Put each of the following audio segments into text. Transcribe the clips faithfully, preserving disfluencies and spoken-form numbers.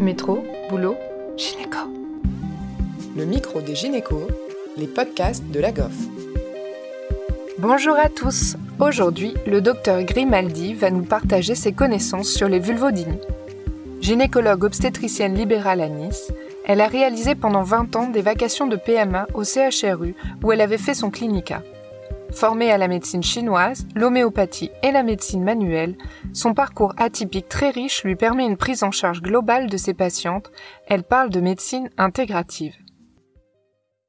Métro, boulot, gynéco. Le micro des gynécos, les podcasts de la G O V. Bonjour à tous. Aujourd'hui, le docteur Grimaldi va nous partager ses connaissances sur les vulvodynies. Gynécologue obstétricienne libérale à Nice, elle a réalisé pendant vingt ans des vacations de P M A au C H R U où elle avait fait son clinica. Formée à la médecine chinoise, l'homéopathie et la médecine manuelle, son parcours atypique très riche lui permet une prise en charge globale de ses patientes. Elle parle de médecine intégrative.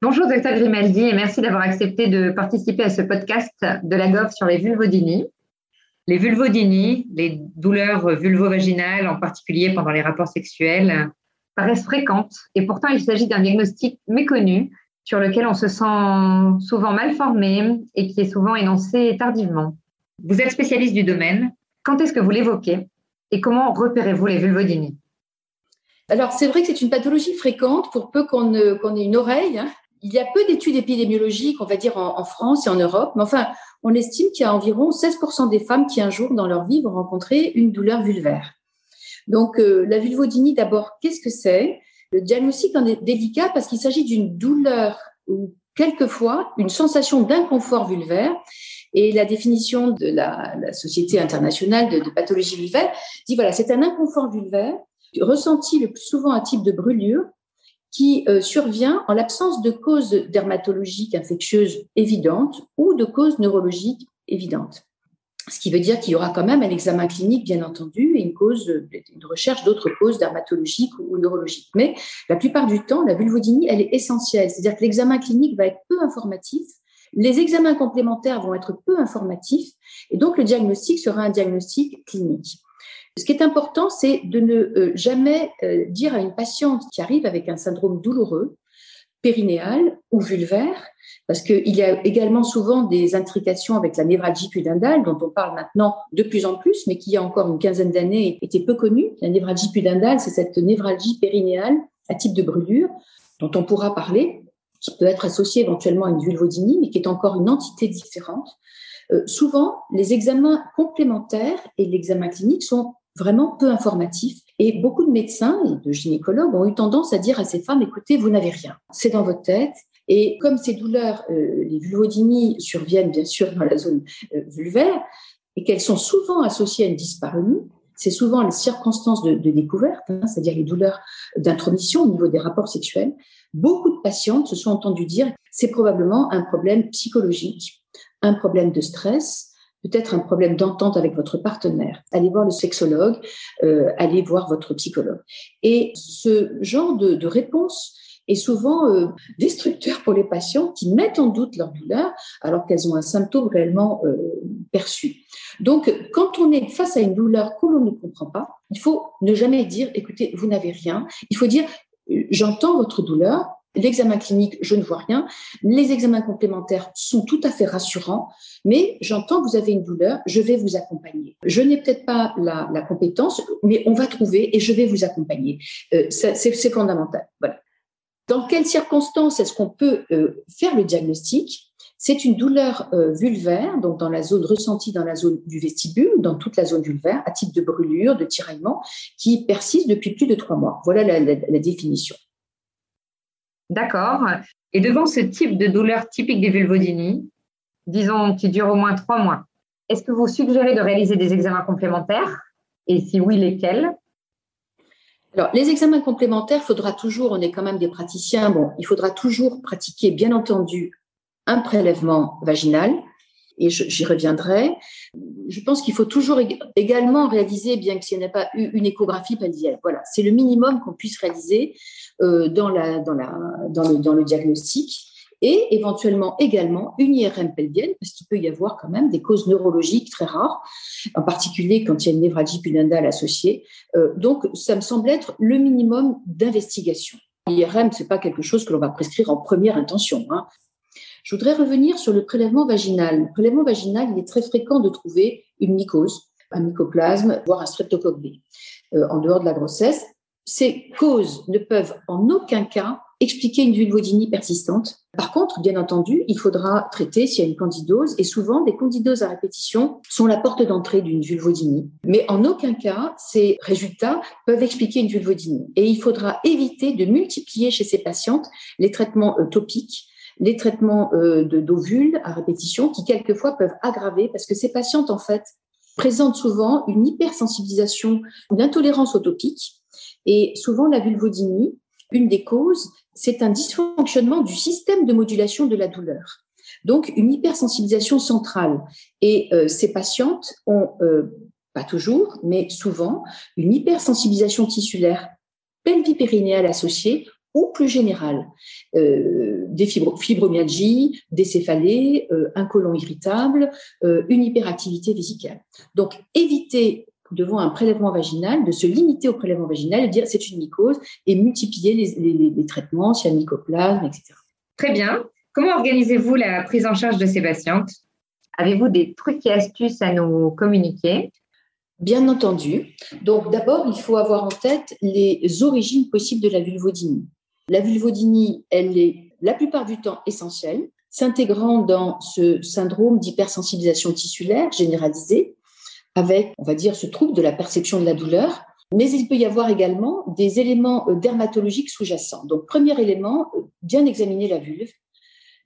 Bonjour docteur Grimaldi et merci d'avoir accepté de participer à ce podcast de la G O V sur les vulvodynies. Les vulvodynies, les douleurs vulvovaginales, en particulier pendant les rapports sexuels, paraissent fréquentes et pourtant il s'agit d'un diagnostic méconnu sur lequel on se sent souvent mal formé et qui est souvent énoncé tardivement. Vous êtes spécialiste du domaine. Quand est-ce que vous l'évoquez et comment repérez-vous les vulvodynies? Alors, c'est vrai que c'est une pathologie fréquente pour peu qu'on, euh, qu'on ait une oreille. Hein. Il y a peu d'études épidémiologiques, on va dire, en, en France et en Europe. Mais enfin, on estime qu'il y a environ seize pour cent des femmes qui, un jour, dans leur vie, vont rencontrer une douleur vulvaire. Donc, euh, la vulvodynie, d'abord, qu'est-ce que c'est? Le diagnostic en est délicat parce qu'il s'agit d'une douleur ou quelquefois une sensation d'inconfort vulvaire. Et la définition de la, la Société internationale de, de pathologie vulvaire dit, voilà, c'est un inconfort vulvaire ressenti le plus souvent un type de brûlure qui euh, survient en l'absence de causes dermatologiques infectieuses évidentes ou de causes neurologiques évidentes. Ce qui veut dire qu'il y aura quand même un examen clinique, bien entendu, et une, cause, une recherche d'autres causes dermatologiques ou neurologiques. Mais la plupart du temps, la vulvodynie, elle est essentielle. C'est-à-dire que l'examen clinique va être peu informatif, les examens complémentaires vont être peu informatifs, et donc le diagnostic sera un diagnostic clinique. Ce qui est important, c'est de ne jamais dire à une patiente qui arrive avec un syndrome douloureux, périnéal ou vulvaire, parce qu'il y a également souvent des intrications avec la névralgie pudendale, dont on parle maintenant de plus en plus, mais qui il y a encore une quinzaine d'années était peu connue. La névralgie pudendale, c'est cette névralgie périnéale à type de brûlure dont on pourra parler, qui peut être associée éventuellement à une vulvodynie, mais qui est encore une entité différente. Euh, souvent, les examens complémentaires et l'examen clinique sont vraiment peu informatifs. Et beaucoup de médecins et de gynécologues ont eu tendance à dire à ces femmes, écoutez, vous n'avez rien, c'est dans votre tête. Et comme ces douleurs, euh, les vulvodynies surviennent bien sûr dans la zone euh, vulvaire et qu'elles sont souvent associées à une dyspareunie, c'est souvent les circonstances de, de découverte, hein, c'est-à-dire les douleurs d'intromission au niveau des rapports sexuels. Beaucoup de patientes se sont entendues dire c'est probablement un problème psychologique, un problème de stress, peut-être un problème d'entente avec votre partenaire. Allez voir le sexologue, euh, allez voir votre psychologue. Et ce genre de, de réponse est souvent euh, destructeur pour les patients qui mettent en doute leur douleur alors qu'elles ont un symptôme réellement euh, perçu. Donc, quand on est face à une douleur que l'on ne comprend pas, il faut ne jamais dire « écoutez, vous n'avez rien ». Il faut dire « j'entends votre douleur ». L'examen clinique, je ne vois rien. Les examens complémentaires sont tout à fait rassurants, mais j'entends que vous avez une douleur, je vais vous accompagner. Je n'ai peut-être pas la, la compétence, mais on va trouver et je vais vous accompagner. Euh, ça, c'est, c'est fondamental. Voilà. Dans quelles circonstances est-ce qu'on peut euh, faire le diagnostic ? C'est une douleur euh, vulvaire, donc dans la zone ressentie dans la zone du vestibule, dans toute la zone vulvaire, à type de brûlure, de tiraillement, qui persiste depuis plus de trois mois. Voilà la, la, la définition. D'accord. Et devant ce type de douleur typique des vulvodynies, disons qui dure au moins trois mois, est-ce que vous suggérez de réaliser des examens complémentaires? Et si oui, lesquels? Alors, les examens complémentaires, faudra toujours, on est quand même des praticiens, bon, il faudra toujours pratiquer, bien entendu, un prélèvement vaginal. Et j'y reviendrai. Je pense qu'il faut toujours également réaliser, bien qu'il n'y ait pas eu une échographie pelvienne. Voilà, c'est le minimum qu'on puisse réaliser dans, la, dans, la, dans, le, dans le diagnostic et éventuellement également une I R M pelvienne parce qu'il peut y avoir quand même des causes neurologiques très rares, en particulier quand il y a une névralgie pudendale associée. Donc, ça me semble être le minimum d'investigation. I R M, ce n'est pas quelque chose que l'on va prescrire en première intention, hein. Je voudrais revenir sur le prélèvement vaginal. Le prélèvement vaginal, il est très fréquent de trouver une mycose, un mycoplasme, voire un streptocoque B, euh, en dehors de la grossesse. Ces causes ne peuvent en aucun cas expliquer une vulvodynie persistante. Par contre, bien entendu, il faudra traiter s'il y a une candidose, et souvent, des candidoses à répétition sont la porte d'entrée d'une vulvodynie. Mais en aucun cas, ces résultats peuvent expliquer une vulvodynie. Et il faudra éviter de multiplier chez ces patientes les traitements topiques, les traitements euh, de, d'ovules à répétition qui, quelquefois, peuvent aggraver, parce que ces patientes, en fait, présentent souvent une hypersensibilisation, une intolérance aux topiques, et souvent, la vulvodynie, une des causes, c'est un dysfonctionnement du système de modulation de la douleur. Donc, une hypersensibilisation centrale. Et euh, ces patientes ont, euh, pas toujours, mais souvent, une hypersensibilisation tissulaire pelvipérinéale associée ou plus générale. Euh, des fibro- fibromyalgies, des céphalées, euh, un côlon irritable, euh, une hyperactivité vésicale. Donc, éviter devant un prélèvement vaginal, de se limiter au prélèvement vaginal et dire c'est une mycose et multiplier les, les, les traitements, s'il y a mycoplasme, et cetera. Très bien. Comment organisez-vous la prise en charge de ces patientes? Avez-vous des trucs et astuces à nous communiquer? Bien entendu. Donc d'abord, il faut avoir en tête les origines possibles de la vulvodynie. La vulvodynie, elle est la plupart du temps essentielle, s'intégrant dans ce syndrome d'hypersensibilisation tissulaire généralisée, avec, on va dire, ce trouble de la perception de la douleur. Mais il peut y avoir également des éléments dermatologiques sous-jacents. Donc, premier élément, bien examiner la vulve.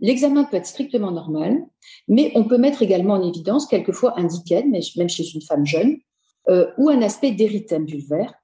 L'examen peut être strictement normal, mais on peut mettre également en évidence quelquefois un diken, même chez une femme jeune, euh, ou un aspect d'érythème vulvaire.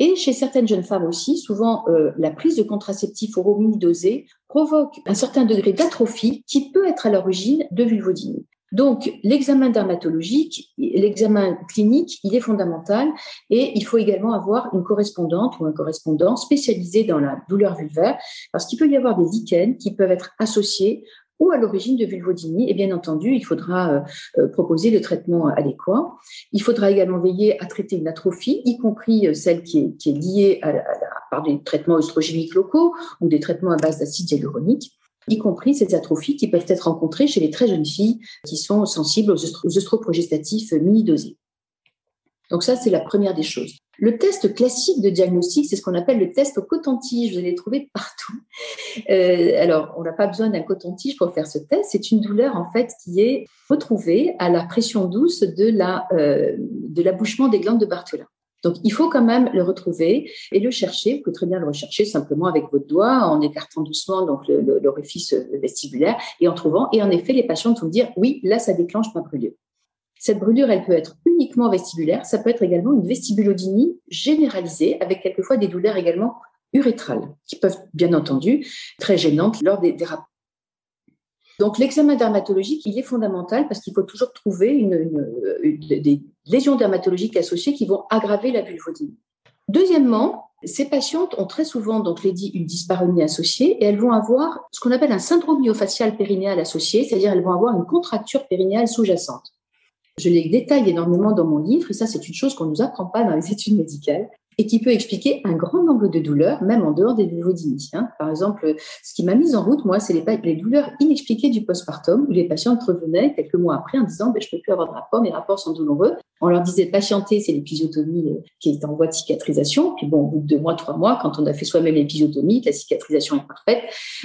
Et chez certaines jeunes femmes aussi, souvent, euh, la prise de contraceptifs oraux minidosés provoque un certain degré d'atrophie qui peut être à l'origine de vulvodynie. Donc, l'examen dermatologique, l'examen clinique, il est fondamental et il faut également avoir une correspondante ou un correspondant spécialisé dans la douleur vulvaire parce qu'il peut y avoir des lichens qui peuvent être associés ou à l'origine de vulvodynie. Et bien entendu, il faudra euh, proposer le traitement adéquat. Il faudra également veiller à traiter une atrophie, y compris celle qui est, qui est liée à la, à la, par des traitements œstrogéniques locaux ou des traitements à base d'acide hyaluronique, y compris ces atrophies qui peuvent être rencontrées chez les très jeunes filles qui sont sensibles aux œstroprogestatifs minidosés. Donc ça, c'est la première des choses. Le test classique de diagnostic, c'est ce qu'on appelle le test au coton-tige. Vous allez le trouver partout. Euh, alors, on n'a pas besoin d'un coton-tige pour faire ce test. C'est une douleur, en fait, qui est retrouvée à la pression douce de, la, euh, de l'abouchement des glandes de Bartholin. Donc, il faut quand même le retrouver et le chercher. Vous pouvez très bien le rechercher simplement avec votre doigt en écartant doucement donc le, le, l'orifice vestibulaire et en trouvant. Et en effet, les patientes vont dire « oui, là, ça déclenche ma brûlure ». Cette brûlure, elle peut être uniquement vestibulaire. Ça peut être également une vestibulodynie généralisée avec quelquefois des douleurs également urétrales qui peuvent, bien entendu, être très gênantes lors des, des rapports. Donc, l'examen dermatologique, il est fondamental parce qu'il faut toujours trouver une, une, une, des lésions dermatologiques associées qui vont aggraver la vulvodynie. Deuxièmement, ces patientes ont très souvent, donc, les dit, une dyspareunie associée et elles vont avoir ce qu'on appelle un syndrome myofascial périnéal associé, c'est-à-dire elles vont avoir une contracture périnéale sous-jacente. Je les détaille énormément dans mon livre et ça, c'est une chose qu'on ne nous apprend pas dans les études médicales et qui peut expliquer un grand nombre de douleurs, même en dehors des vulvodynies. Par exemple, ce qui m'a mise en route, moi, c'est les, les douleurs inexpliquées du postpartum, où les patientes revenaient quelques mois après en disant « je ne peux plus avoir de rapport, mes rapports sont douloureux ». On leur disait « patienter, c'est l'épisiotomie qui est en voie de cicatrisation ». Puis bon, au bout de deux mois, trois mois, quand on a fait soi-même l'épisiotomie, que la cicatrisation est parfaite,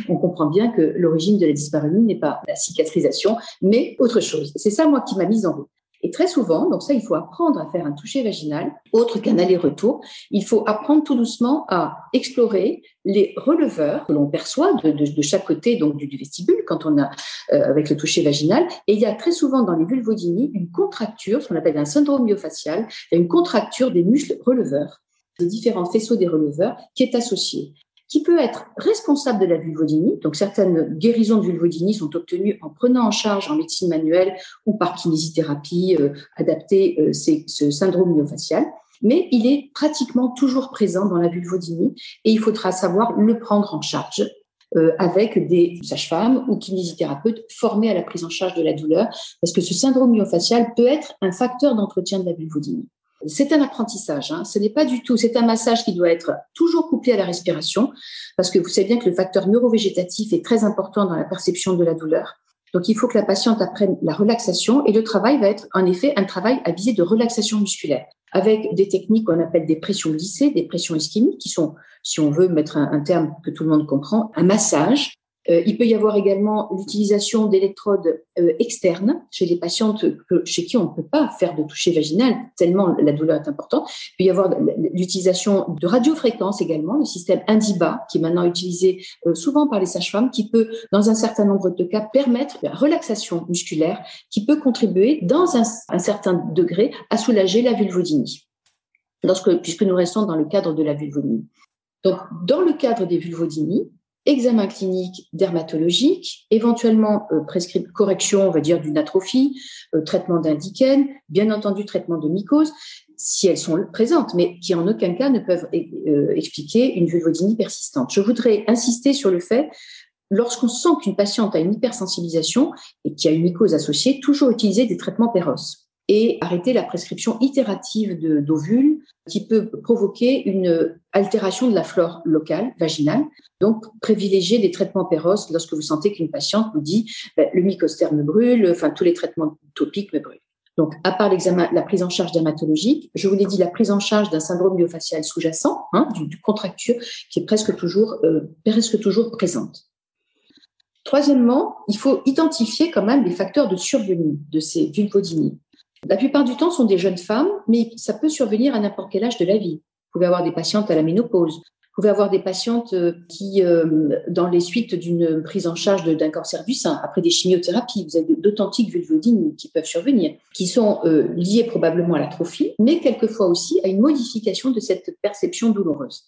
on comprend bien que l'origine de la dyspareunie n'est pas la cicatrisation, mais autre chose. C'est ça, moi, qui m'a mise en route. Et très souvent, donc ça, il faut apprendre à faire un toucher vaginal, autre qu'un aller-retour. Il faut apprendre tout doucement à explorer les releveurs que l'on perçoit de, de, de chaque côté donc du, du vestibule quand on a euh, avec le toucher vaginal. Et il y a très souvent dans les vulvodynies une contracture, ce qu'on appelle un syndrome myofascial, une contracture des muscles releveurs, des différents faisceaux des releveurs qui est associée, qui peut être responsable de la vulvodynie. Donc, certaines guérisons de vulvodynie sont obtenues en prenant en charge en médecine manuelle ou par kinésithérapie euh, adaptée euh, c'est, ce syndrome myofascial. Mais il est pratiquement toujours présent dans la vulvodynie et il faudra savoir le prendre en charge euh, avec des sages-femmes ou kinésithérapeutes formés à la prise en charge de la douleur parce que ce syndrome myofascial peut être un facteur d'entretien de la vulvodynie. C'est un apprentissage, hein. Ce n'est pas du tout, c'est un massage qui doit être toujours couplé à la respiration parce que vous savez bien que le facteur neurovégétatif est très important dans la perception de la douleur. Donc, il faut que la patiente apprenne la relaxation et le travail va être en effet un travail à visée de relaxation musculaire. avec des techniques qu'on appelle des pressions glissées, des pressions ischémiques, qui sont, si on veut mettre un, un terme que tout le monde comprend, un massage. Euh, il peut y avoir également l'utilisation d'électrodes euh, externes chez les patientes que, chez qui on ne peut pas faire de toucher vaginal, tellement la douleur est importante. Il peut y avoir l'utilisation de radiofréquences également, le système Indiba, qui est maintenant utilisé euh, souvent par les sages-femmes, qui peut, dans un certain nombre de cas, permettre la relaxation musculaire, qui peut contribuer, dans un, un certain degré, à soulager la vulvodynie, lorsque, puisque nous restons dans le cadre de la vulvodynie. Donc, dans le cadre des vulvodynies, examen clinique dermatologique, éventuellement euh, prescription, correction, on va dire, d'une atrophie, euh, traitement d'un diken, bien entendu traitement de mycoses, si elles sont présentes, mais qui en aucun cas ne peuvent euh, expliquer une vulvodynie persistante. Je voudrais insister sur le fait, lorsqu'on sent qu'une patiente a une hypersensibilisation et qu'il y a une mycose associée, toujours utiliser des traitements précoces et arrêter la prescription itérative de, d'ovules qui peut provoquer une altération de la flore locale, vaginale. Donc, privilégier les traitements précoces lorsque vous sentez qu'une patiente vous dit ben, « le mycostère me brûle », enfin tous les traitements topiques me brûlent. Donc, à part l'examen, la prise en charge dermatologique, je vous l'ai dit, la prise en charge d'un syndrome myofascial sous-jacent, hein, du, du contracture, qui est presque toujours, euh, presque toujours présente. Troisièmement, il faut identifier quand même les facteurs de survenue de ces vulvodynies. La plupart du temps, ce sont des jeunes femmes, mais ça peut survenir à n'importe quel âge de la vie. Vous pouvez avoir des patientes à la ménopause. Vous pouvez avoir des patientes qui, dans les suites d'une prise en charge d'un cancer du sein, après des chimiothérapies, vous avez d'authentiques vulvodynies qui peuvent survenir, qui sont liées probablement à l'atrophie, mais quelquefois aussi à une modification de cette perception douloureuse.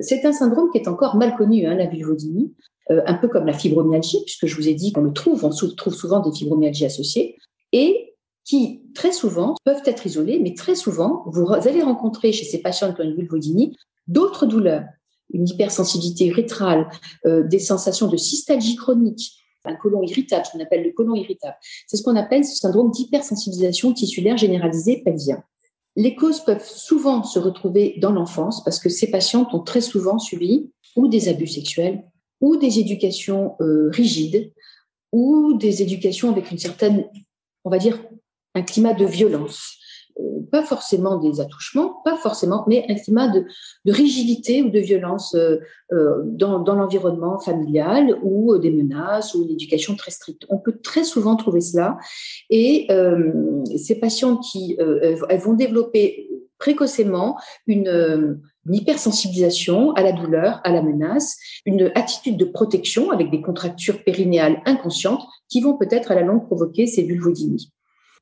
C'est un syndrome qui est encore mal connu, hein, la vulvodynie, un peu comme la fibromyalgie, puisque je vous ai dit qu'on le trouve, on trouve souvent des fibromyalgies associées, et qui, très souvent, peuvent être isolées, mais très souvent, vous allez rencontrer chez ces patientes qui ont une vulvodynie d'autres douleurs, une hypersensibilité urétrale, euh, des sensations de systalgie chronique, un côlon irritable, ce qu'on appelle le côlon irritable. C'est ce qu'on appelle ce syndrome d'hypersensibilisation tissulaire généralisée pelvien. Les causes peuvent souvent se retrouver dans l'enfance parce que ces patientes ont très souvent subi ou des abus sexuels ou des éducations euh, rigides ou des éducations avec une certaine, on va dire, un climat de violence, euh, pas forcément des attouchements, pas forcément, mais un climat de, de rigidité ou de violence euh, euh, dans, dans l'environnement familial ou euh, des menaces ou une éducation très stricte. On peut très souvent trouver cela et euh, ces patients qui euh, elles vont développer précocement une, euh, une hypersensibilisation à la douleur, à la menace, une attitude de protection avec des contractures périnéales inconscientes qui vont peut-être à la longue provoquer ces vulvodynies.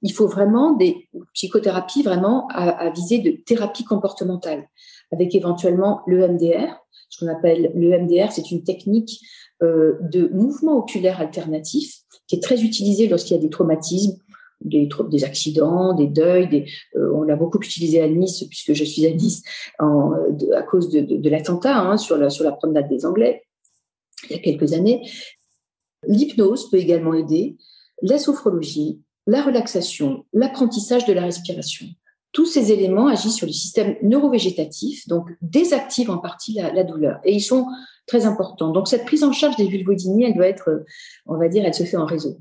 Il faut vraiment des psychothérapies vraiment à, à viser de thérapie comportementale, avec éventuellement l'E M D R. Ce qu'on appelle l'E M D R, c'est une technique euh, de mouvement oculaire alternatif qui est très utilisée lorsqu'il y a des traumatismes, des, des accidents, des deuils. Des, euh, on l'a beaucoup utilisé à Nice, puisque je suis à Nice, en, de, à cause de, de, de l'attentat hein, sur, la, sur la promenade des Anglais, il y a quelques années. L'hypnose peut également aider, la sophrologie, la relaxation, l'apprentissage de la respiration. Tous ces éléments agissent sur le système neurovégétatif, donc désactivent en partie la, la douleur. Et ils sont très importants. Donc, cette prise en charge des vulvodynies, elle doit être, on va dire, elle se fait en réseau.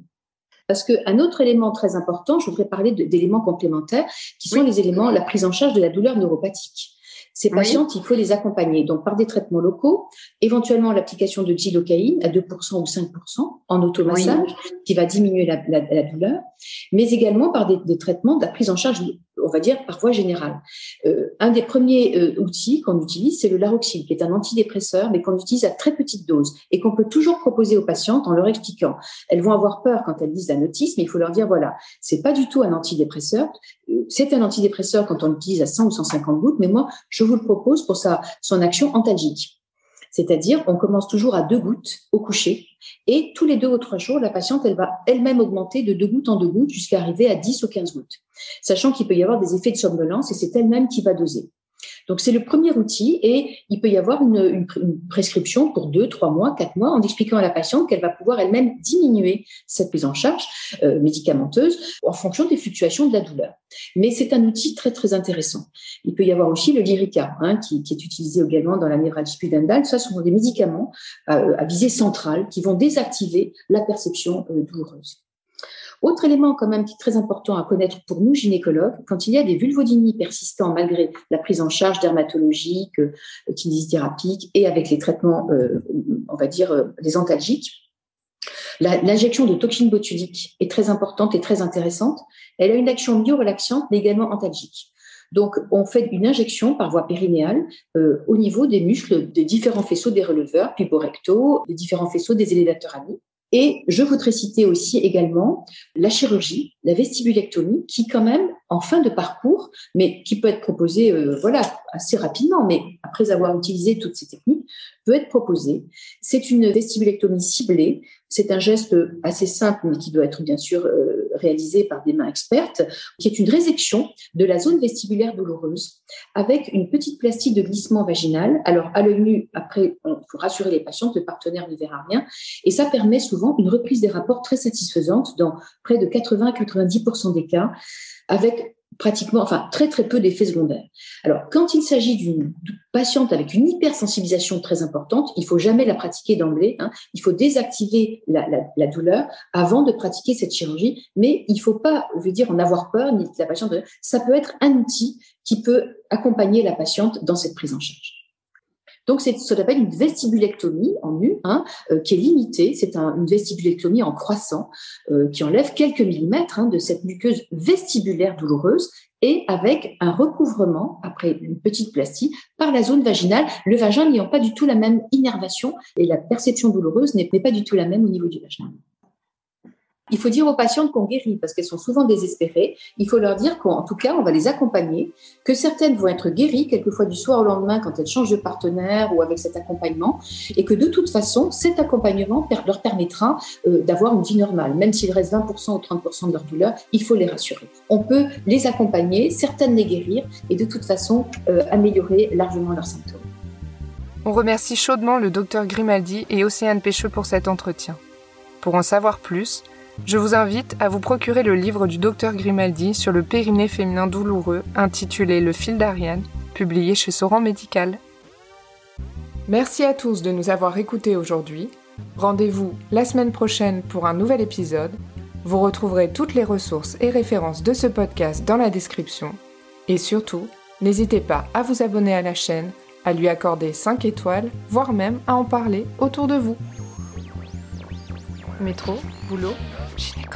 Parce qu'un autre élément très important, je voudrais parler de, d'éléments complémentaires, qui sont oui. les éléments, la prise en charge de la douleur neuropathique. Ces patientes, oui. il faut les accompagner donc par des traitements locaux, éventuellement l'application de xylocaïne à deux pour cent ou cinq pour cent en automassage, oui. qui va diminuer la, la, la douleur, mais également par des, des traitements de la prise en charge, on va dire, par voie générale. Euh, un des premiers euh, outils qu'on utilise, c'est le Laroxyl, qui est un antidépresseur, mais qu'on utilise à très petite dose et qu'on peut toujours proposer aux patientes en leur expliquant. Elles vont avoir peur quand elles disent un autisme, il faut leur dire, voilà, c'est pas du tout un antidépresseur, c'est un antidépresseur quand on l'utilise à cent ou cent cinquante gouttes, mais moi, je vous le propose pour sa, son action antalgique. C'est-à-dire, on commence toujours à deux gouttes au coucher et tous les deux ou trois jours, la patiente, elle va elle-même augmenter de deux gouttes en deux gouttes jusqu'à arriver à dix ou quinze gouttes, sachant qu'il peut y avoir des effets de somnolence et c'est elle-même qui va doser. Donc, c'est le premier outil et il peut y avoir une, une, une prescription pour deux, trois mois, quatre mois en expliquant à la patiente qu'elle va pouvoir elle-même diminuer cette prise en charge euh, médicamenteuse en fonction des fluctuations de la douleur. Mais c'est un outil très, très intéressant. Il peut y avoir aussi le Lyrica hein, qui, qui est utilisé également dans la névralgie pudendale. Ça, ce sont des médicaments à, à visée centrale qui vont désactiver la perception euh, douloureuse. Autre élément quand même qui est très important à connaître pour nous gynécologues, quand il y a des vulvodynies persistants malgré la prise en charge dermatologique, kinésithérapique et avec les traitements, euh, on va dire, euh, les antalgiques, la, l'injection de toxine botulique est très importante et très intéressante. Elle a une action myorelaxante mais également antalgique. Donc, on fait une injection par voie périnéale euh, au niveau des muscles des différents faisceaux des releveurs puborrectaux, des différents faisceaux des élévateurs ani. Et je voudrais citer aussi également la chirurgie, la vestibulectomie, qui quand même, en fin de parcours, mais qui peut être proposée euh, voilà, assez rapidement, mais après avoir utilisé toutes ces techniques, peut être proposée. C'est une vestibulectomie ciblée, c'est un geste assez simple, mais qui doit être bien sûr euh, réalisé par des mains expertes, qui est une résection de la zone vestibulaire douloureuse avec une petite plastie de glissement vaginal. Alors, à l'œil nu, après, il faut rassurer les patientes, le partenaire ne verra rien. Et ça permet souvent une reprise des rapports très satisfaisante dans près de quatre-vingts à quatre-vingt-dix pour cent des cas, avec pratiquement, enfin, très, très peu d'effets secondaires. Alors, quand il s'agit d'une patiente avec une hypersensibilisation très importante, il ne faut jamais la pratiquer d'emblée, hein. Il faut désactiver la, la, la douleur avant de pratiquer cette chirurgie, mais il ne faut pas, je veux dire, en avoir peur, ni la patiente. Ça peut être un outil qui peut accompagner la patiente dans cette prise en charge. Donc, c'est ce qu'on appelle une vestibulectomie en U, hein, euh, qui est limitée. C'est un, une vestibulectomie en croissant euh, qui enlève quelques millimètres hein, de cette muqueuse vestibulaire douloureuse et avec un recouvrement, après une petite plastie, par la zone vaginale, le vagin n'ayant pas du tout la même innervation et la perception douloureuse n'est pas du tout la même au niveau du vagin. Il faut dire aux patientes qu'on guérit parce qu'elles sont souvent désespérées. Il faut leur dire qu'en tout cas, on va les accompagner, que certaines vont être guéries quelquefois du soir au lendemain quand elles changent de partenaire ou avec cet accompagnement et que de toute façon, cet accompagnement leur permettra euh, d'avoir une vie normale. Même s'il reste vingt pour cent ou trente pour cent de leur douleur, il faut les rassurer. On peut les accompagner, certaines les guérir et de toute façon euh, améliorer largement leurs symptômes. On remercie chaudement le docteur Grimaldi et Océane Pêcheux pour cet entretien. Pour en savoir plus, je vous invite à vous procurer le livre du docteur Grimaldi sur le périnée féminin douloureux intitulé « Le fil d'Ariane », publié chez Soran Médical. Merci à tous de nous avoir écoutés aujourd'hui. Rendez-vous la semaine prochaine pour un nouvel épisode. Vous retrouverez toutes les ressources et références de ce podcast dans la description. Et surtout, n'hésitez pas à vous abonner à la chaîne, à lui accorder cinq étoiles, voire même à en parler autour de vous. Métro, boulot, gynéco.